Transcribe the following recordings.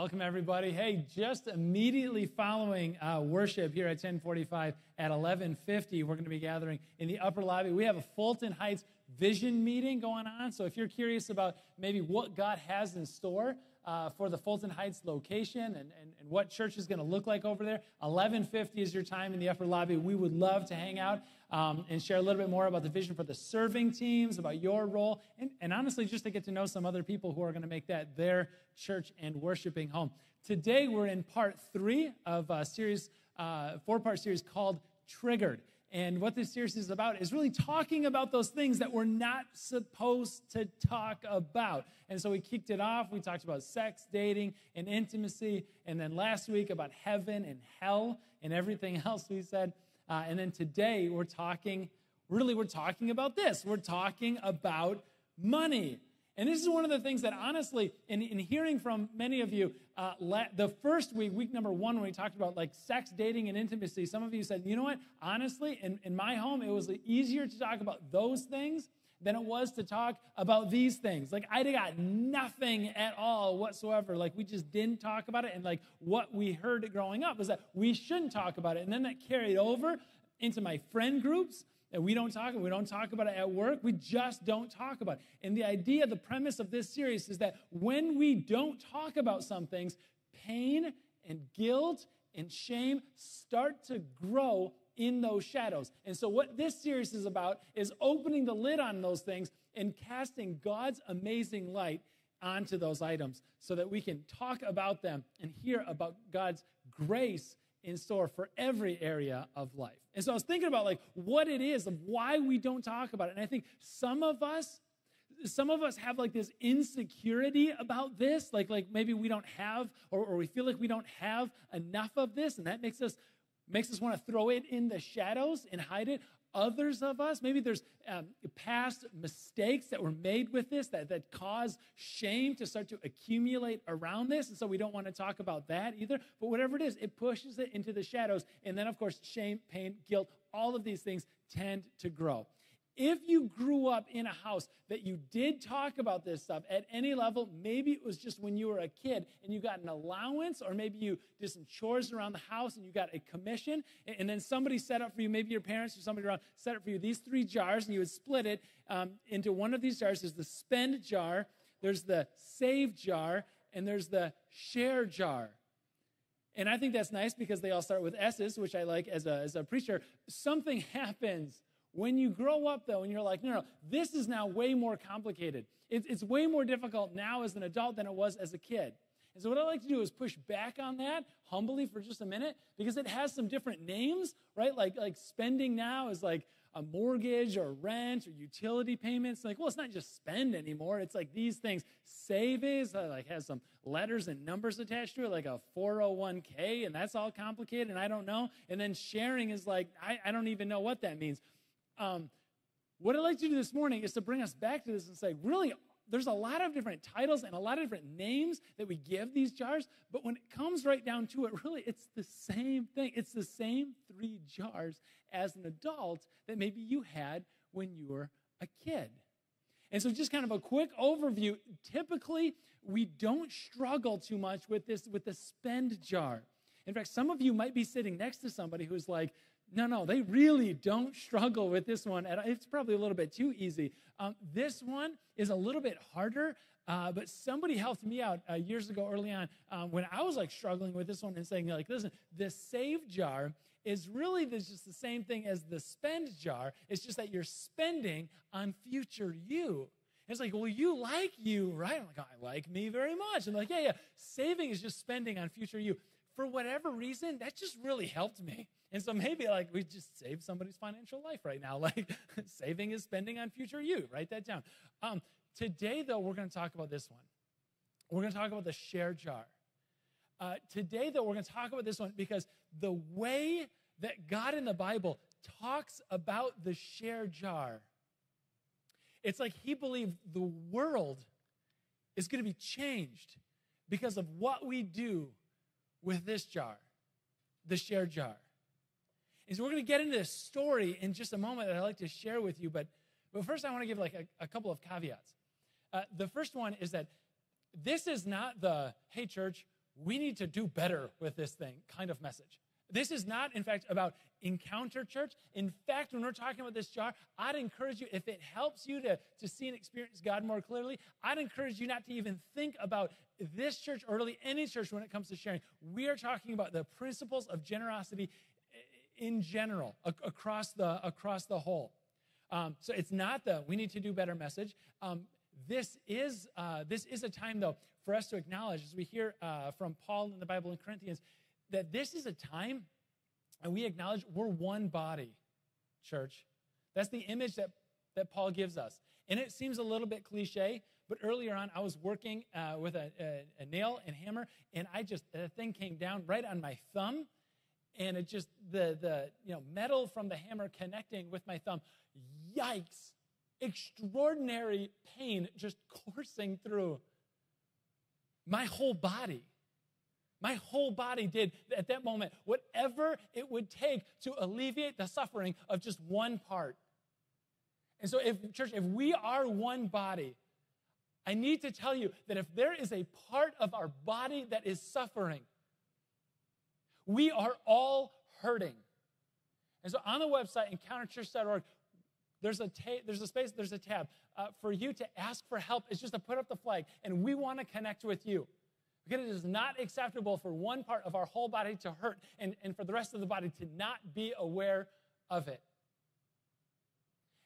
Welcome, everybody. Hey, just immediately following worship here at 10:45 at 11:50, we're going to be gathering in the upper lobby. We have a Fulton Heights vision meeting going on. So if you're curious about maybe what God has in store for the Fulton Heights location and what church is going to look like over there, 11:50 is your time in the upper lobby. We would love to hang out and share a little bit more about the vision for the serving teams, about your role, and honestly, just to get to know some other people who are going to make that their church and worshiping home. Today, we're in part 3 of a series, four-part series called Triggered. And what this series is about is really talking about those things that we're not supposed to talk about. And so we kicked it off. We talked about sex, dating, and intimacy. And then last week about heaven and hell and everything else we said. And then today we're talking about this. We're talking about money. And this is one of the things that, honestly, in hearing from many of you, the first week, week number 1, when we talked about like sex, dating, and intimacy, some of you said, you know what, honestly, in my home, it was easier to talk about those things than it was to talk about these things. Like, I got nothing at all whatsoever. Like, we just didn't talk about it. And like, what we heard growing up was that we shouldn't talk about it. And then that carried over into my friend groups. And we don't talk about it at work. We just don't talk about it. And the idea, the premise of this series is that when we don't talk about some things, pain and guilt and shame start to grow in those shadows. And so what this series is about is opening the lid on those things and casting God's amazing light onto those items so that we can talk about them and hear about God's grace in store for every area of life. And so I was thinking about like what it is of why we don't talk about it. And I think some of us have like this insecurity about this, like maybe we don't have, or we feel like we don't have enough of this, and that makes us want to throw it in the shadows and hide it. Others of us, maybe there's past mistakes that were made with this that cause shame to start to accumulate around this, and so we don't want to talk about that either. But whatever it is, it pushes it into the shadows, and then, of course, shame, pain, guilt, all of these things tend to grow. If you grew up in a house that you did talk about this stuff at any level, maybe it was just when you were a kid and you got an allowance, or maybe you did some chores around the house and you got a commission, and then somebody set up for you, maybe your parents or somebody around set up for you these 3 jars, and you would split it into one of these jars. There's the spend jar, there's the save jar, and there's the share jar. And I think that's nice because they all start with S's, which I like as a preacher. Something happens when you grow up, though, and you're like, no, this is now way more complicated. It's way more difficult now as an adult than it was as a kid. And so what I like to do is push back on that humbly for just a minute, because it has some different names, right? Like spending now is like a mortgage or rent or utility payments. Like, well, it's not just spend anymore. It's like these things. Save is like has some letters and numbers attached to it, like a 401k, and that's all complicated, and I don't know. And then sharing is like, I don't even know what that means. What I'd like to do this morning is to bring us back to this and say, really, there's a lot of different titles and a lot of different names that we give these jars, but when it comes right down to it, really, it's the same thing. It's the same 3 jars as an adult that maybe you had when you were a kid. And so just kind of a quick overview. Typically, we don't struggle too much with this, with the spend jar. In fact, some of you might be sitting next to somebody who's like, no, they really don't struggle with this one. It's probably a little bit too easy. This one is a little bit harder, but somebody helped me out years ago early on when I was like struggling with this one and saying like, listen, the save jar is really just the same thing as the spend jar. It's just that you're spending on future you. It's like, well, you like you, right? I'm like, oh, I like me very much. And like, yeah. Saving is just spending on future you. For whatever reason, that just really helped me. And so maybe like we just saved somebody's financial life right now. Like saving is spending on future you. Write that down. Today, though, we're going to talk about this one. We're going to talk about the share jar. Today, though, we're going to talk about this one because the way that God in the Bible talks about the share jar, it's like he believed the world is going to be changed because of what we do with this jar, the share jar. And so we're going to get into this story in just a moment that I'd like to share with you, but first I want to give like a couple of caveats. The first one is that this is not the, hey church, we need to do better with this thing kind of message. This is not, in fact, about Encounter Church. In fact, when we're talking about this jar, I'd encourage you, if it helps you to see and experience God more clearly, I'd encourage you not to even think about this church or really any church when it comes to sharing. We are talking about the principles of generosity in general, across the whole. So it's not the we need to do better message. This is a time, though, for us to acknowledge, as we hear from Paul in the Bible in Corinthians, that this is a time, and we acknowledge we're one body, church. That's the image that Paul gives us. And it seems a little bit cliche, but earlier on, I was working with a nail and hammer, and the thing came down right on my thumb, and it just, the metal from the hammer connecting with my thumb. Yikes! Extraordinary pain just coursing through my whole body. My whole body did, at that moment, whatever it would take to alleviate the suffering of just one part. And so, church, if we are one body, I need to tell you that if there is a part of our body that is suffering, we are all hurting. And so on the website, encounterchurch.org, there's a tab for you to ask for help. It's just to put up the flag, and we want to connect with you. Because it is not acceptable for one part of our whole body to hurt and for the rest of the body to not be aware of it.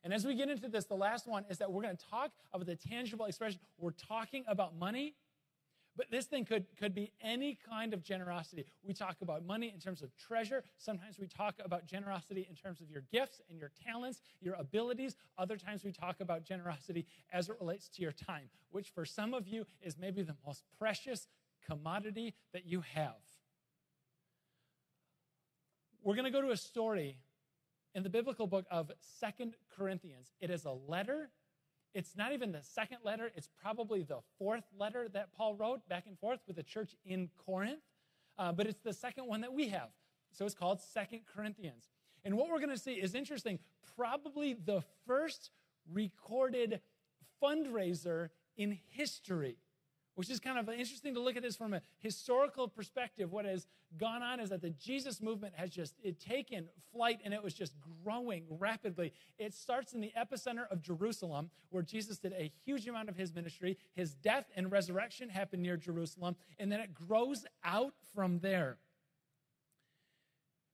And as we get into this, the last one is that we're going to talk about the tangible expression. We're talking about money, but this thing could be any kind of generosity. We talk about money in terms of treasure. Sometimes we talk about generosity in terms of your gifts and your talents, your abilities. Other times we talk about generosity as it relates to your time, which for some of you is maybe the most precious commodity that you have. We're going to go to a story in the biblical book of 2 Corinthians. It is a letter. It's not even the second letter. It's probably the fourth letter that Paul wrote back and forth with the church in Corinth. But it's the second one that we have. So it's called 2 Corinthians. And what we're going to see is interesting. Probably the first recorded fundraiser in history, which is kind of interesting to look at this from a historical perspective. What has gone on is that the Jesus movement has just taken flight, and it was just growing rapidly. It starts in the epicenter of Jerusalem, where Jesus did a huge amount of his ministry. His death and resurrection happened near Jerusalem, and then it grows out from there.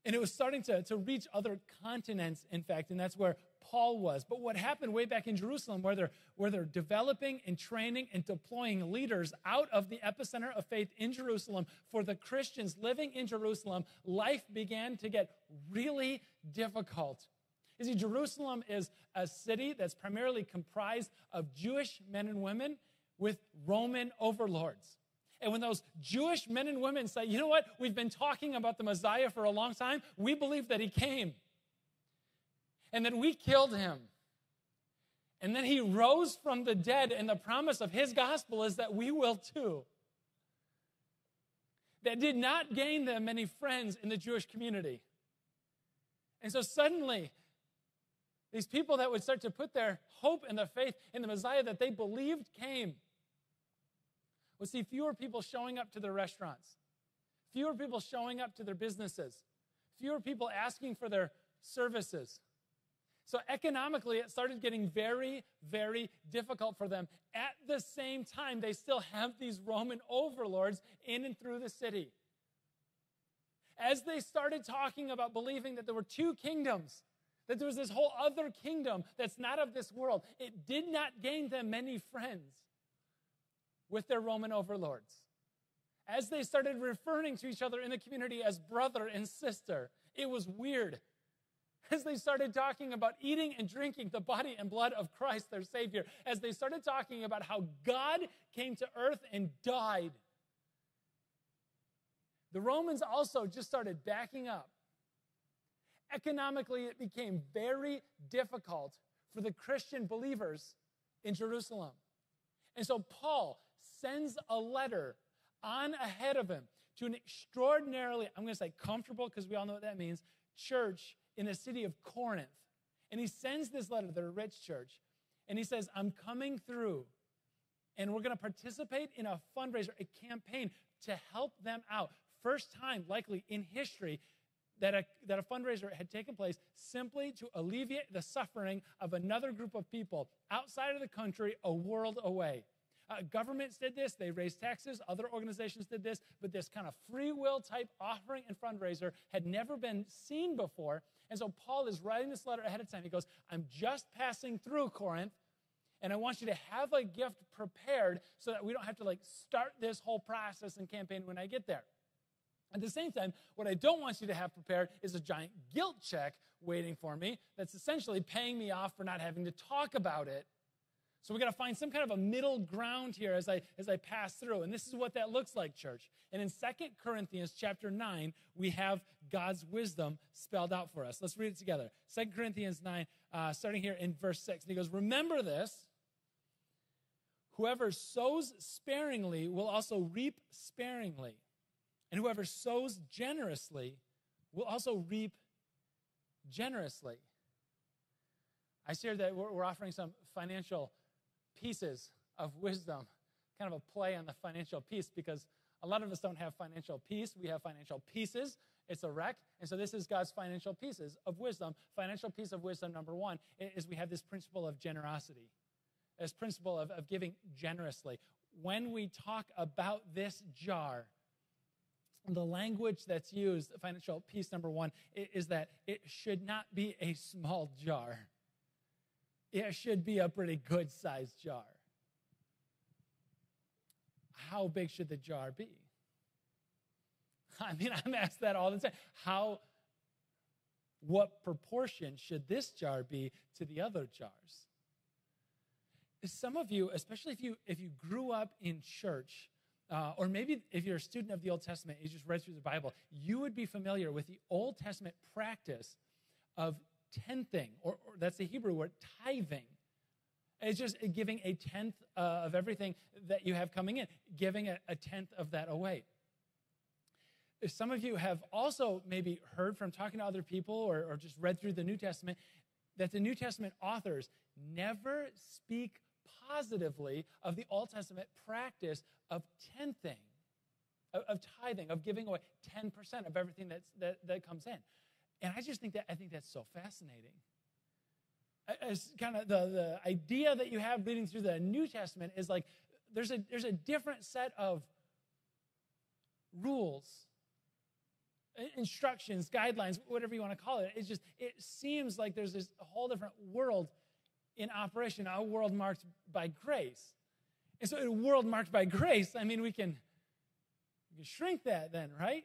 And it was starting to reach other continents, in fact, and that's where Paul was. But what happened way back in Jerusalem, where they're developing and training and deploying leaders out of the epicenter of faith in Jerusalem for the Christians living in Jerusalem, life began to get really difficult. You see, Jerusalem is a city that's primarily comprised of Jewish men and women with Roman overlords. And when those Jewish men and women say, you know what, we've been talking about the Messiah for a long time, we believe that he came, and that we killed him, and then he rose from the dead, and the promise of his gospel is that we will too. That did not gain them many friends in the Jewish community. And so suddenly, these people that would start to put their hope and their faith in the Messiah that they believed came would see fewer people showing up to their restaurants, fewer people showing up to their businesses, fewer people asking for their services. So economically, it started getting very, very difficult for them. At the same time, they still have these Roman overlords in and through the city. As they started talking about believing that there were two kingdoms, that there was this whole other kingdom that's not of this world, it did not gain them many friends with their Roman overlords. As they started referring to each other in the community as brother and sister, it was weird. As they started talking about eating and drinking the body and blood of Christ, their Savior, as they started talking about how God came to earth and died, the Romans also just started backing up. Economically, it became very difficult for the Christian believers in Jerusalem. And so Paul sends a letter on ahead of him to an extraordinarily, I'm going to say comfortable, because we all know what that means, church in the city of Corinth. And he sends this letter to their rich church, and he says, I'm coming through, and we're going to participate in a fundraiser, a campaign to help them out. First time, likely, in history that a fundraiser had taken place simply to alleviate the suffering of another group of people outside of the country, a world away. Governments did this. They raised taxes. Other organizations did this. But this kind of free will type offering and fundraiser had never been seen before. And so Paul is writing this letter ahead of time. He goes, I'm just passing through Corinth, and I want you to have a gift prepared so that we don't have to start this whole process and campaign when I get there. At the same time, what I don't want you to have prepared is a giant guilt check waiting for me that's essentially paying me off for not having to talk about it. So we've got to find some kind of a middle ground here as I pass through. And this is what that looks like, church. And in 2 Corinthians chapter 9, we have God's wisdom spelled out for us. Let's read it together. 2 Corinthians 9, starting here in verse 6. And he goes, remember this, whoever sows sparingly will also reap sparingly. And whoever sows generously will also reap generously. I shared that we're offering some financial pieces of wisdom, kind of a play on the financial piece, because a lot of us don't have financial peace. We have financial pieces. It's a wreck. And so this is God's financial pieces of wisdom. Financial piece of wisdom, number one, is we have this principle of generosity, this principle of giving generously. When we talk about this jar, the language that's used, financial piece number one, is that it should not be a small jar. It should be a pretty good-sized jar. How big should the jar be? I mean, I'm asked that all the time. What proportion should this jar be to the other jars? Some of you, especially if you grew up in church, or maybe if you're a student of the Old Testament, you just read through the Bible, you would be familiar with the Old Testament practice of tenthing, or that's the Hebrew word, tithing. It's just giving a tenth of everything that you have coming in, giving a tenth of that away. Some of you have also maybe heard from talking to other people or just read through the New Testament that the New Testament authors never speak positively of the Old Testament practice of tenthing, of tithing, of giving away 10% of everything that comes in. And I think that's so fascinating. It's kind of the idea that you have reading through the New Testament is there's a different set of rules, instructions, guidelines, whatever you want to call it. It seems like there's this whole different world in operation, a world marked by grace. And so a world marked by grace, I mean, we can shrink that then, right?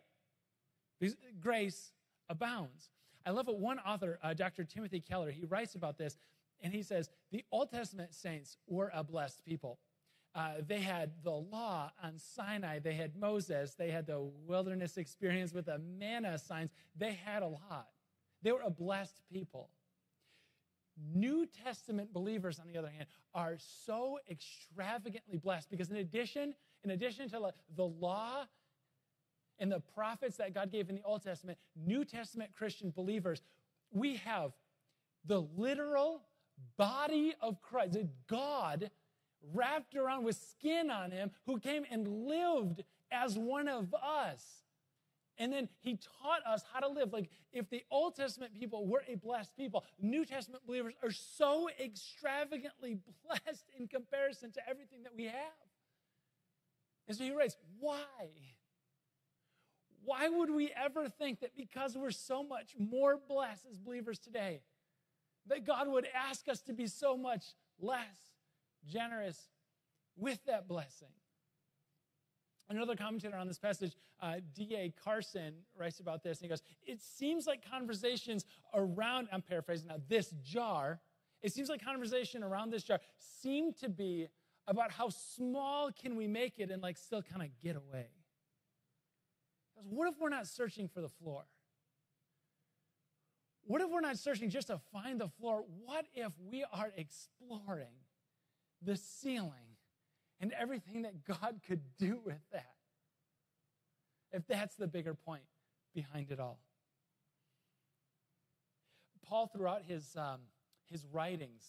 Because grace abounds. I love what one author, Dr. Timothy Keller, he writes about this, and he says, the Old Testament saints were a blessed people. They had the law on Sinai. They had Moses. They had the wilderness experience with the manna signs. They had a lot. They were a blessed people. New Testament believers, on the other hand, are so extravagantly blessed because in addition to the law and the prophets that God gave in the Old Testament, New Testament Christian believers, we have the literal body of Christ, God wrapped around with skin on him, who came and lived as one of us. And then he taught us how to live. If the Old Testament people were a blessed people, New Testament believers are so extravagantly blessed in comparison to everything that we have. And so he writes, why? Why would we ever think that because we're so much more blessed as believers today, that God would ask us to be so much less generous with that blessing? Another commentator on this passage, D.A. Carson, writes about this, and he goes, it seems like conversations around, I'm paraphrasing now, this jar, it seems like conversation around this jar seem to be about how small can we make it and still kind of get away. Because what if we're not searching for the floor? What if we're not searching just to find the floor? What if we are exploring the ceiling and everything that God could do with that? If that's the bigger point behind it all. Paul, throughout his writings,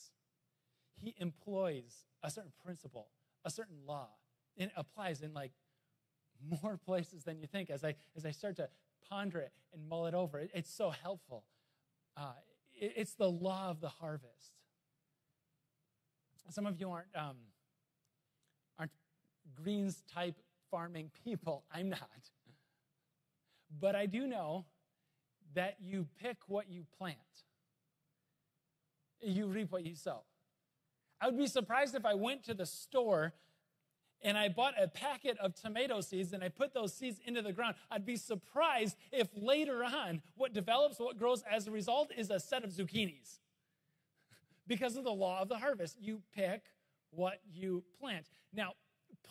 he employs a certain principle, a certain law, and it applies in more places than you think. As I start to ponder it and mull it over, it's so helpful. It's the law of the harvest. Some of you aren't greens type farming people. I'm not. But I do know that you pick what you plant. You reap what you sow. I would be surprised if I went to the store and I bought a packet of tomato seeds and I put those seeds into the ground. I'd be surprised if later on what develops, what grows as a result is a set of zucchinis. Because of the law of the harvest, you pick what you plant. Now,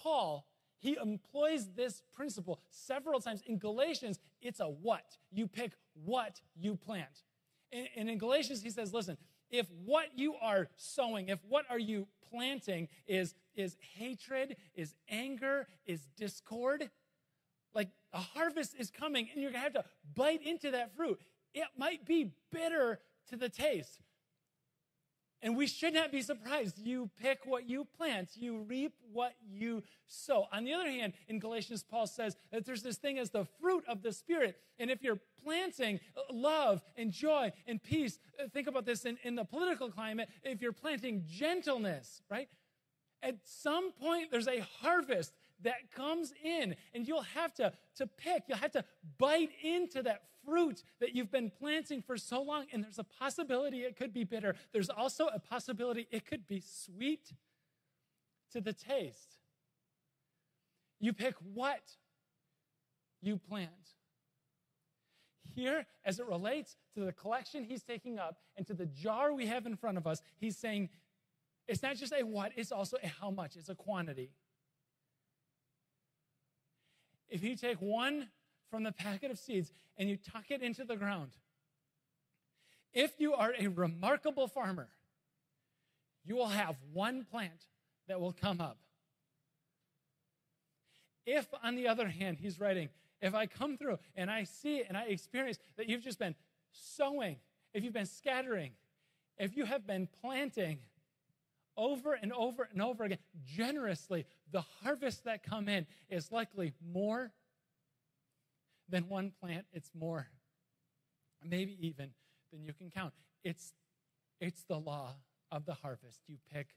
Paul, he employs this principle several times. In Galatians, it's a what. You pick what you plant. And in Galatians, he says, listen, if what you are sowing, if what are you planting is hatred, is anger, is discord, like a harvest is coming and you're going to have to bite into that fruit. It might be bitter to the taste. And we should not be surprised. You pick what you plant. You reap what you sow. On the other hand, in Galatians, Paul says that there's this thing as the fruit of the Spirit. And if you're planting love and joy and peace, think about this in the political climate, if you're planting gentleness, right? At some point, there's a harvest that comes in, and you'll have to pick. You'll have to bite into that fruit that you've been planting for so long, and there's a possibility it could be bitter. There's also a possibility it could be sweet to the taste. You pick what you plant. Here, as it relates to the collection he's taking up and to the jar we have in front of us, he's saying it's not just a what, it's also a how much. It's a quantity. If you take one from the packet of seeds and you tuck it into the ground, if you are a remarkable farmer, you will have one plant that will come up. If, on the other hand, he's writing, if I come through and I see and I experience that you've just been sowing, if you've been scattering, if you have been planting over and over and over again, generously, the harvest that come in is likely more than one plant. It's more, maybe even, than you can count. It's the law of the harvest. You pick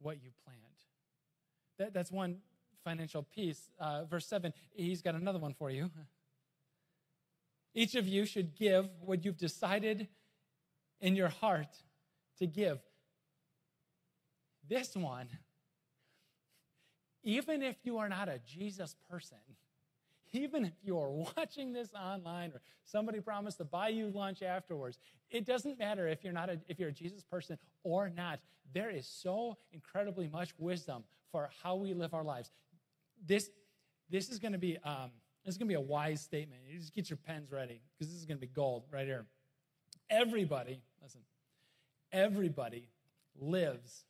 what you plant. That's one financial piece. Verse 7, he's got another one for you. Each of you should give what you've decided in your heart to give. This one, even if you are not a Jesus person, even if you're watching this online or somebody promised to buy you lunch afterwards, it doesn't matter if you're a Jesus person or not. There is so incredibly much wisdom for how we live our lives. This is going to be a wise statement. You just get your pens ready because this is going to be gold right here. Everybody, listen, everybody lives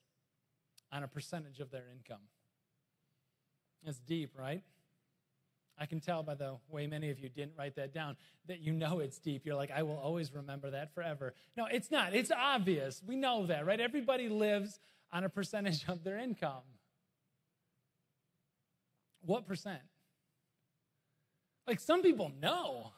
on a percentage of their income. That's deep, right? I can tell by the way many of you didn't write that down that you know it's deep. You're like, I will always remember that forever. No, it's not. It's obvious. We know that, right? Everybody lives on a percentage of their income. What percent? Like some people know.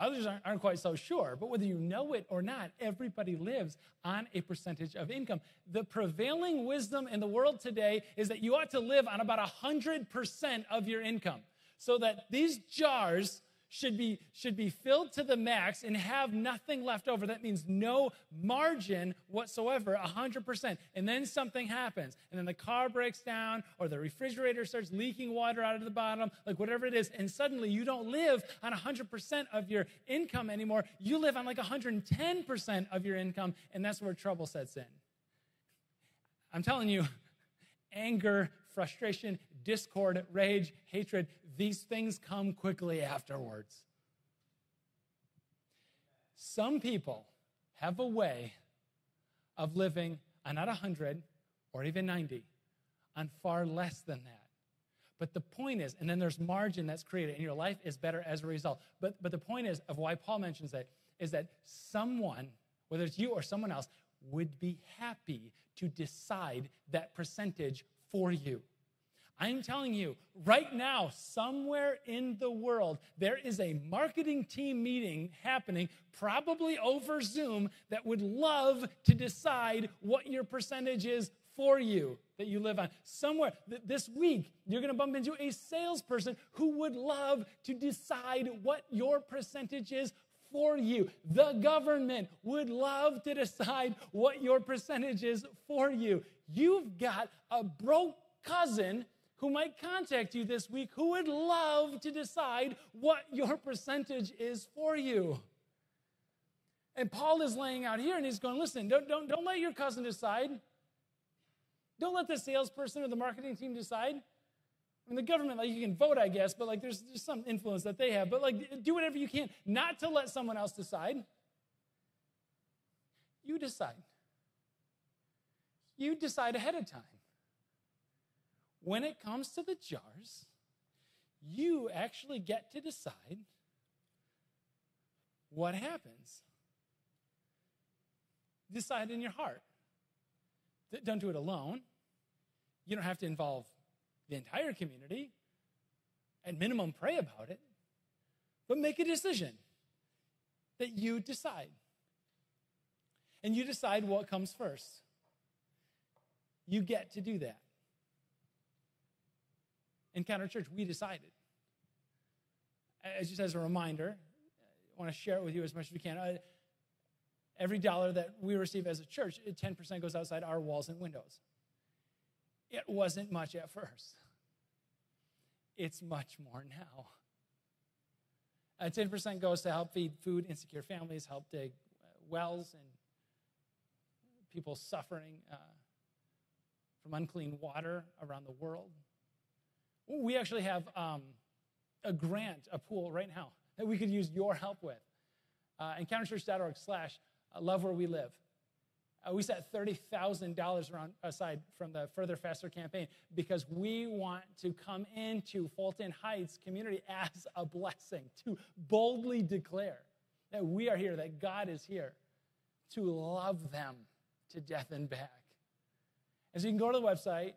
Others aren't quite so sure, but whether you know it or not, everybody lives on a percentage of income. The prevailing wisdom in the world today is that you ought to live on about 100% of your income, so that these jars should be filled to the max and have nothing left over. That means no margin whatsoever, 100%. And then something happens, and then the car breaks down, or the refrigerator starts leaking water out of the bottom, like whatever it is, and suddenly you don't live on 100% of your income anymore. You live on like 110% of your income, and that's where trouble sets in. I'm telling you, anger, frustration, discord, rage, hatred, these things come quickly afterwards. Some people have a way of living on not 100 or even 90, on far less than that. But the point is, and then there's margin that's created, and your life is better as a result. But the point is, of why Paul mentions that, is that someone, whether it's you or someone else, would be happy to decide that percentage for you. I'm telling you, right now, somewhere in the world, there is a marketing team meeting happening, probably over Zoom, that would love to decide what your percentage is for you that you live on. Somewhere this week, you're going to bump into a salesperson who would love to decide what your percentage is for you. The government would love to decide what your percentage is for you. You've got a broke cousin who might contact you this week who would love to decide what your percentage is for you. And Paul is laying out here and he's going, listen, don't let your cousin decide. Don't let the salesperson or the marketing team decide. I mean, the government, like, you can vote, I guess, but, like, there's some influence that they have. But, like, do whatever you can not to let someone else decide. You decide. You decide ahead of time. When it comes to the jars, you actually get to decide what happens. Decide in your heart. Don't do it alone. You don't have to involve the entire community. At minimum, pray about it. But make a decision that you decide. And you decide what comes first. You get to do that. Encounter Church, we decided. As just as a reminder, I want to share it with you as much as we can. Every dollar that we receive as a church, 10% goes outside our walls and windows. It wasn't much at first. It's much more now. 10% goes to help feed food insecure families, help dig wells, and people suffering from unclean water around the world. We actually have a grant, a pool right now, that we could use your help with. EncounterChurch.org/LoveWhereWeLive. We set $30,000 aside from the Further Faster campaign because we want to come into Fulton Heights community as a blessing, to boldly declare that we are here, that God is here, to love them to death and back. And so you can go to the website,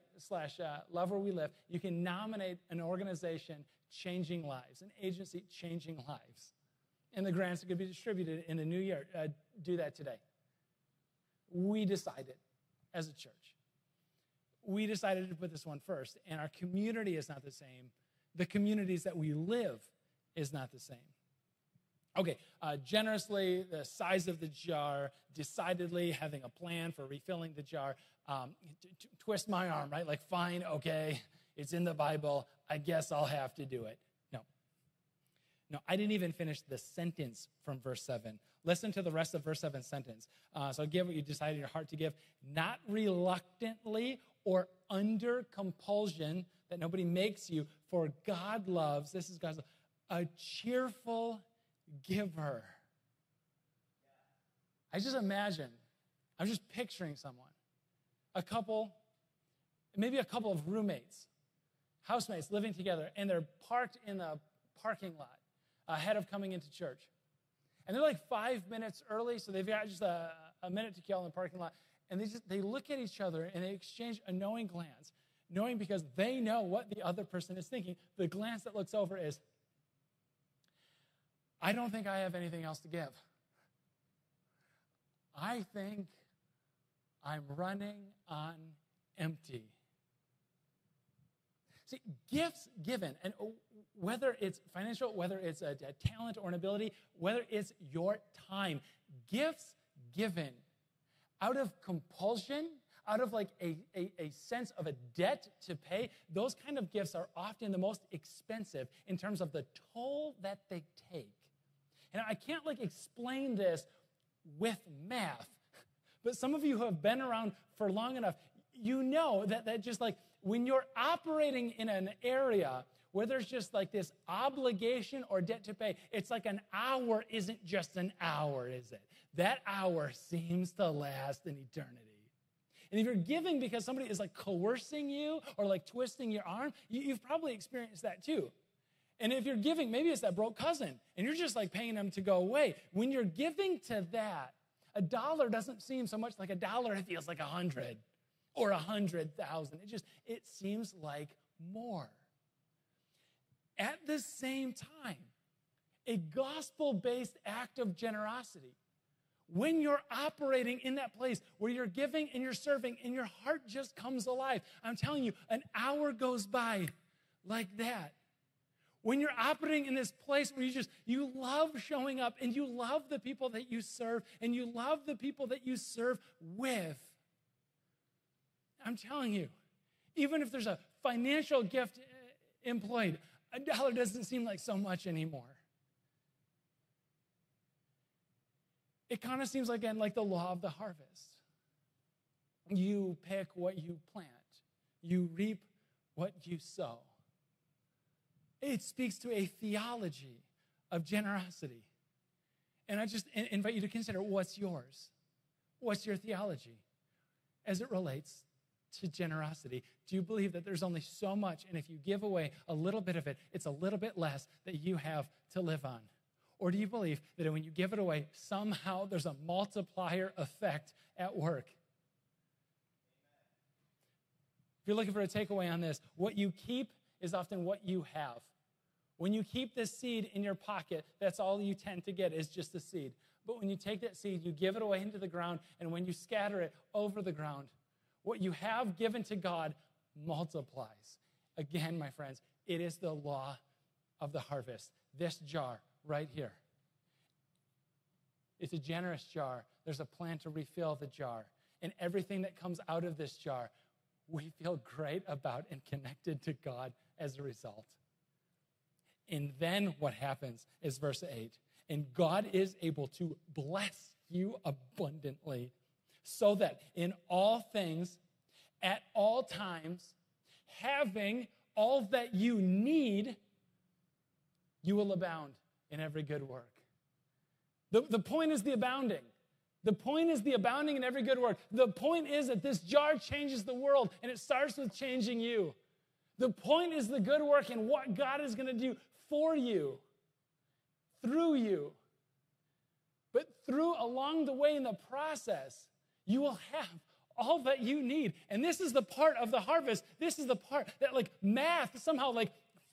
/LoveWhereWeLive. You can nominate an organization changing lives, an agency changing lives. And the grants are going to be distributed in the new year. Do that today. We decided as a church. We decided to put this one first, and our community is not the same. The communities that we live is not the same. Okay, generously, the size of the jar, decidedly having a plan for refilling the jar. Twist my arm, right? Like, fine, okay, it's in the Bible. I guess I'll have to do it. No, I didn't even finish the sentence from verse 7. Listen to the rest of verse 7 sentence. So give what you decide in your heart to give, not reluctantly or under compulsion that nobody makes you, for God loves, this is God's love, a cheerful giver. I just imagine, I'm just picturing someone, a couple, maybe a couple of roommates, housemates living together, and they're parked in the parking lot ahead of coming into church. And they're like 5 minutes early, so they've got just a minute to kill in the parking lot. And they look at each other, and they exchange a knowing glance, knowing because they know what the other person is thinking. The glance that looks over is, I don't think I have anything else to give. I think I'm running on empty. See, gifts given, and whether it's financial, whether it's a talent or an ability, whether it's your time, gifts given out of compulsion, out of like a sense of a debt to pay, those kind of gifts are often the most expensive in terms of the toll that they take. And I can't like explain this with math, but some of you who have been around for long enough, you know that just like, when you're operating in an area where there's just like this obligation or debt to pay, it's like an hour isn't just an hour, is it? That hour seems to last an eternity. And if you're giving because somebody is like coercing you or like twisting your arm, you've probably experienced that too. And if you're giving, maybe it's that broke cousin, and you're just like paying them to go away. When you're giving to that, a dollar doesn't seem so much like a dollar, it feels like 100. Or 100,000. It seems like more. At the same time, a gospel-based act of generosity, when you're operating in that place where you're giving and you're serving and your heart just comes alive, I'm telling you, an hour goes by like that. When you're operating in this place where you love showing up and you love the people that you serve and you love the people that you serve with, I'm telling you, even if there's a financial gift employed, $1 doesn't seem like so much anymore. It kind of seems, again, like the law of the harvest. You pick what you plant. You reap what you sow. It speaks to a theology of generosity. And I just invite you to consider what's yours. What's your theology as it relates to generosity? Do you believe that there's only so much, and if you give away a little bit of it, it's a little bit less that you have to live on? Or do you believe that when you give it away, somehow there's a multiplier effect at work? If you're looking for a takeaway on this, what you keep is often what you have. When you keep this seed in your pocket, that's all you tend to get is just the seed. But when you take that seed, you give it away into the ground, and when you scatter it over the ground, what you have given to God multiplies. Again, my friends, it is the law of the harvest. This jar right here, it's a generous jar. There's a plan to refill the jar. And everything that comes out of this jar, we feel great about and connected to God as a result. And then what happens is verse 8. And God is able to bless you abundantly so that in all things, at all times, having all that you need, you will abound in every good work. The point is the abounding. The point is the abounding in every good work. The point is that this jar changes the world, and it starts with changing you. The point is the good work and what God is going to do for you, through you. But through along the way in the process, you will have all that you need. And this is the part of the harvest. This is the part that math somehow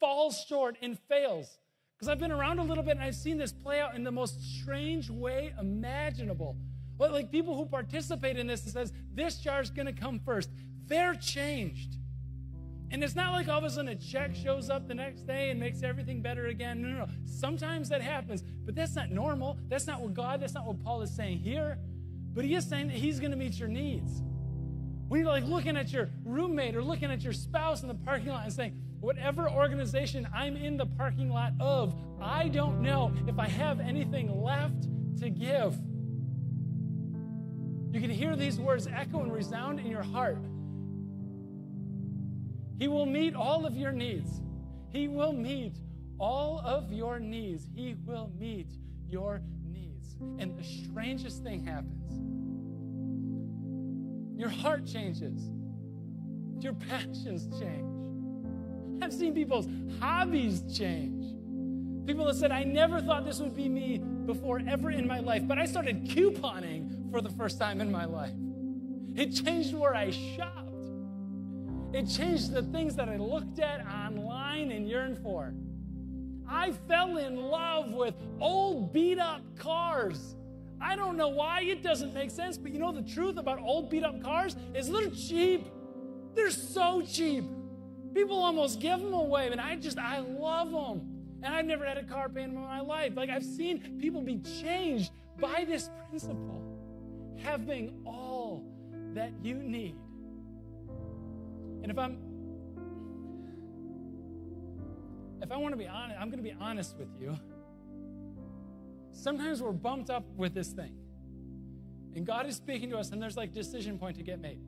falls short and fails. Because I've been around a little bit and I've seen this play out in the most strange way imaginable. Like people who participate in this and says, this jar is going to come first. They're changed. And it's not like all of a sudden a check shows up the next day and makes everything better again. No. Sometimes that happens, but that's not normal. That's not what God, that's not what Paul is saying here. But he is saying that he's going to meet your needs. When you're looking at your roommate or looking at your spouse in the parking lot and saying, whatever organization I'm in the parking lot of, I don't know if I have anything left to give. You can hear these words echo and resound in your heart. He will meet all of your needs. He will meet all of your needs. He will meet your needs. And the strangest thing happens. Your heart changes. Your passions change. I've seen people's hobbies change. People that said, I never thought this would be me before ever in my life, but I started couponing for the first time in my life. It changed where I shopped. It changed the things that I looked at online and yearned for. I fell in love with old beat-up cars. I don't know why, it doesn't make sense, but you know the truth about old beat-up cars is they're cheap. They're so cheap. People almost give them away, but I love them. And I've never had a car payment in my life. I've seen people be changed by this principle. Having all that you need. And if I want to be honest, I'm going to be honest with you. Sometimes we're bumped up with this thing. And God is speaking to us, and there's decision point to get made.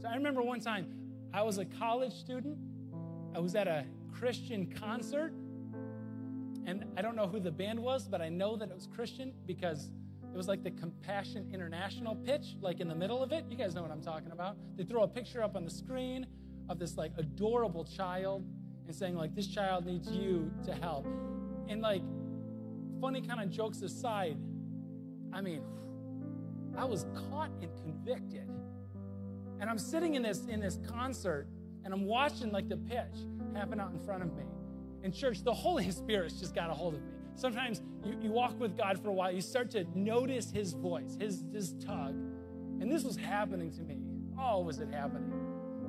So I remember one time, I was a college student. I was at a Christian concert. And I don't know who the band was, but I know that it was Christian because it was the Compassion International pitch, in the middle of it. You guys know what I'm talking about. They throw a picture up on the screen of this adorable child and saying this child needs you to help. And funny kind of jokes aside, I mean, I was caught and convicted. And I'm sitting in this concert, and I'm watching like the pitch happen out in front of me. And church, the Holy Spirit's just got a hold of me. Sometimes you walk with God for a while, you start to notice his voice, his tug. And this was happening to me. Oh, was it happening?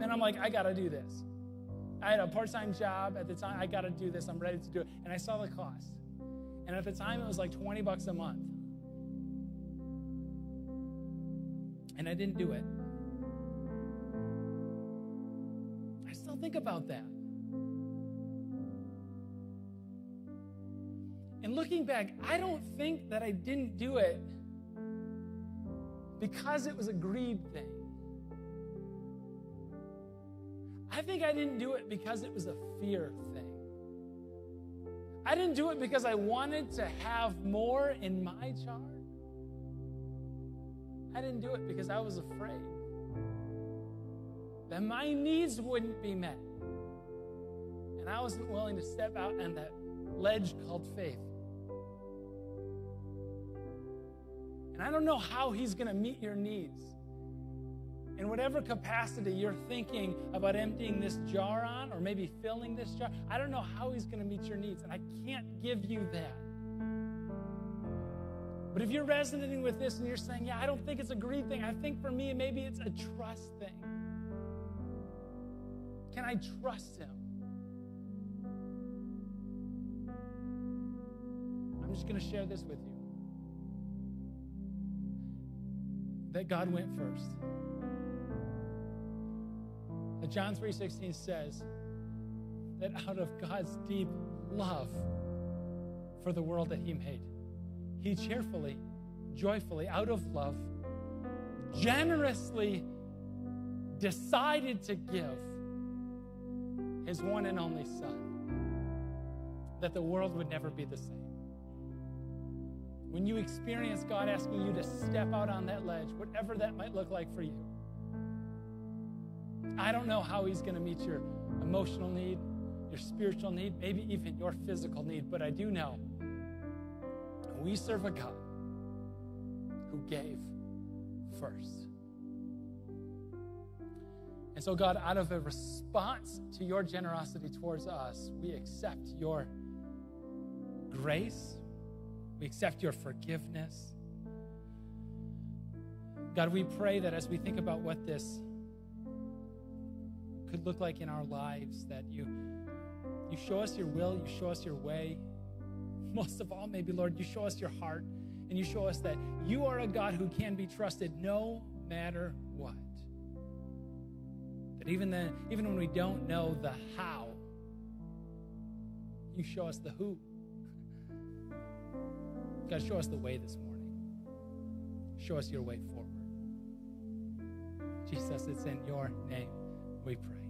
And I'm like, I gotta do this. I had a part-time job at the time. I gotta do this, I'm ready to do it. And I saw the cost. And at the time it was like $20 a month. And I didn't do it. I still think about that. And looking back, I don't think that I didn't do it because it was a greed thing. I think I didn't do it because it was a fear thing. I didn't do it because I wanted to have more in my charge. I didn't do it because I was afraid that my needs wouldn't be met. And I wasn't willing to step out on that ledge called faith. And I don't know how he's going to meet your needs. In whatever capacity you're thinking about emptying this jar on, or maybe filling this jar, I don't know how he's going to meet your needs, and I can't give you that. But if you're resonating with this and you're saying, yeah, I don't think it's a greed thing. I think for me, maybe it's a trust thing. Can I trust him? I'm just going to share this with you. That God went first. That John 3:16 says that out of God's deep love for the world that he made, he cheerfully, joyfully, out of love, generously decided to give his one and only son, that the world would never be the same. When you experience God asking you to step out on that ledge, whatever that might look like for you, I don't know how he's going to meet your emotional need, your spiritual need, maybe even your physical need, but I do know we serve a God who gave first. And so, God, out of a response to your generosity towards us, we accept your grace. We accept your forgiveness. God, we pray that as we think about what this could look like in our lives, that you show us your will, you show us your way. Most of all, maybe, Lord, you show us your heart, and you show us that you are a God who can be trusted no matter what. That even when we don't know the how, you show us the who. God, show us the way this morning. Show us your way forward. Jesus, it's in your name we pray.